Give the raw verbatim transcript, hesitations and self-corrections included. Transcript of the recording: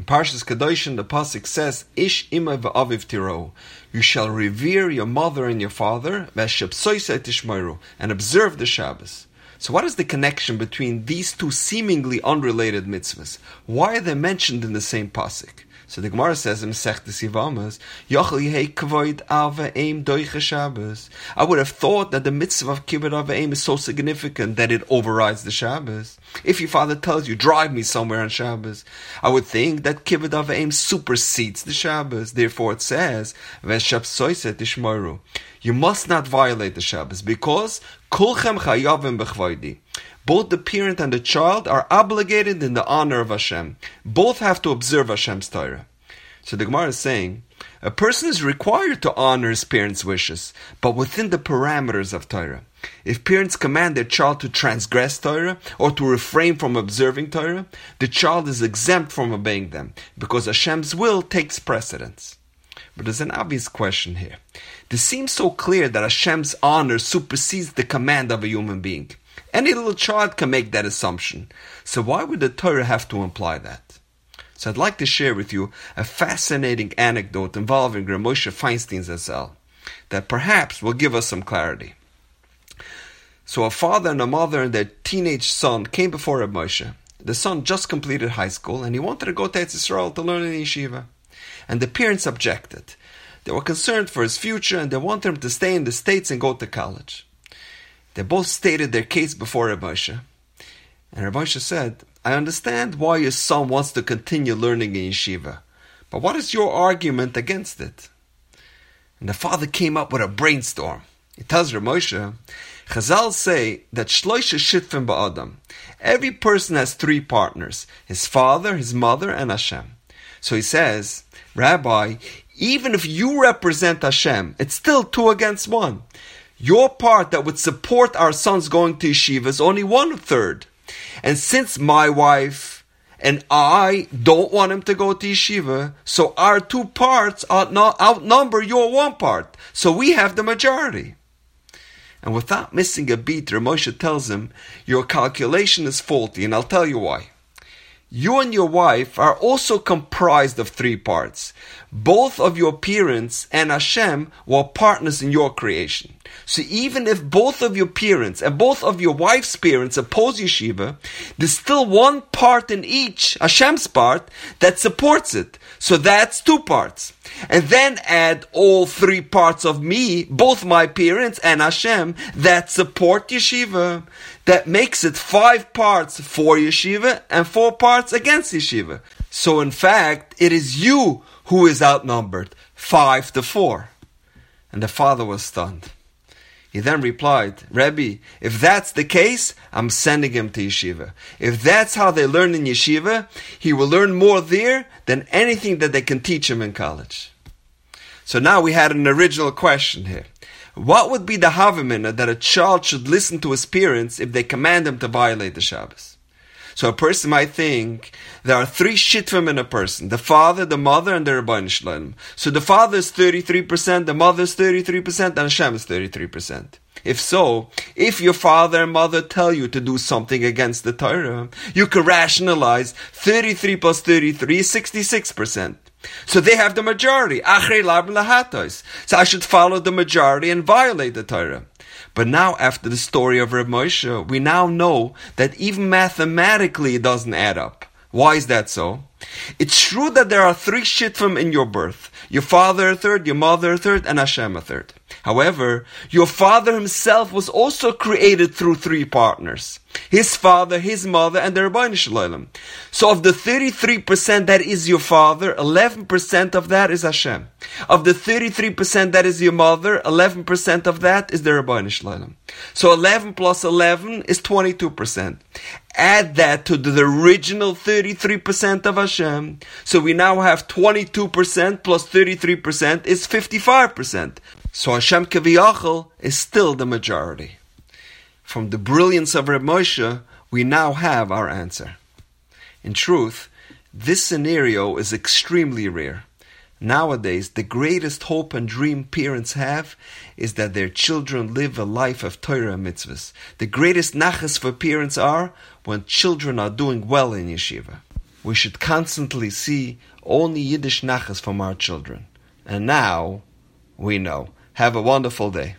In Parshas Kedoshim, the pasuk says, "Ish ima v'aviv tiro," you shall revere your mother and your father, v'shepsoisa tishmoru, and observe the Shabbos. So, what is the connection between these two seemingly unrelated mitzvahs? Why are they mentioned in the same pasuk? So the Gemara says in Sechta Sivamas, "Yochel yehi kavod aveim doicha Shabbos." I would have thought that the mitzvah of Kibud Aveim is so significant that it overrides the Shabbos. If your father tells you, "Drive me somewhere on Shabbos," I would think that Kibud Aveim supersedes the Shabbos. Therefore, it says, "Veshapsoiset tishmoru." You must not violate the Shabbos because kulchem chayavim bechvoidi. Both the parent and the child are obligated in the honor of Hashem. Both have to observe Hashem's Torah. So the Gemara is saying, a person is required to honor his parents' wishes, but within the parameters of Torah. If parents command their child to transgress Torah or to refrain from observing Torah, the child is exempt from obeying them because Hashem's will takes precedence. But there's an obvious question here. This seems so clear that Hashem's honor supersedes the command of a human being. Any little child can make that assumption. So why would the Torah have to imply that? So I'd like to share with you a fascinating anecdote involving Rabbi Moshe Feinstein's Chazal that perhaps will give us some clarity. So a father and a mother and their teenage son came before Rabbi Moshe. The son just completed high school and he wanted to go to Eretz Yisrael to learn in Yeshiva. And the parents objected. They were concerned for his future and they wanted him to stay in the States and go to college. They both stated their case before Rebbe. And Rebbe said, "I understand why your son wants to continue learning in Yeshiva, but what is your argument against it?" And the father came up with a brainstorm. He tells Rebbe, "Chazal say that Shloisha Shitfen BaAdam, every person has three partners, his father, his mother, and Hashem." So he says, "Rabbi, even if you represent Hashem, it's still two against one. Your part that would support our sons going to yeshiva is only one-third. And since my wife and I don't want him to go to yeshiva, so our two parts outnumber your one part. So we have the majority." And without missing a beat, Rabbi Moshe tells him, "Your calculation is faulty, and I'll tell you why. You and your wife are also comprised of three parts. Both of your parents and Hashem were partners in your creation. So even if both of your parents and both of your wife's parents oppose yeshiva, there's still one part in each, Hashem's part, that supports it. So that's two parts. And then add all three parts of me, both my parents and Hashem, that support yeshiva. That makes it five parts for yeshiva and four parts against yeshiva. So in fact, it is you who is outnumbered, five to four. And the father was stunned. He then replied, "Rebbe, if that's the case, I'm sending him to yeshiva. If that's how they learn in yeshiva, he will learn more there than anything that they can teach him in college." So now we had an original question here. What would be the havamina that a child should listen to his parents if they command him to violate the Shabbos? So a person might think there are three shitfim in a person: the father, the mother, and the Rabbanim Shlolem. So the father is thirty-three percent, the mother is thirty-three percent, and Hashem is thirty-three percent. If so, if your father and mother tell you to do something against the Torah, you can rationalize thirty-three plus thirty-three is sixty-six percent. So they have the majority. So I should follow the majority and violate the Torah. But now, after the story of Rabbi Moshe, we now know that even mathematically it doesn't add up. Why is that so? It's true that there are three shitfim in your birth. Your father a third, your mother a third, and Hashem a third. However, your father himself was also created through three partners. His father, his mother, and the Rabbanim Shlolem. So of the thirty-three percent that is your father, eleven percent of that is Hashem. Of the thirty-three percent that is your mother, eleven percent of that is the Rabbanim Shlolem. So eleven plus eleven is twenty-two percent. Add that to the original thirty-three percent of Hashem. So we now have twenty-two percent plus thirty-three percent is fifty-five percent. So Hashem Kaviyachol is still the majority. From the brilliance of Rebbe Moshe, we now have our answer. In truth, this scenario is extremely rare. Nowadays, the greatest hope and dream parents have is that their children live a life of Torah and mitzvahs. The greatest naches for parents are when children are doing well in yeshiva. we should constantly see only Yiddish naches from our children. And now we know. Have a wonderful day.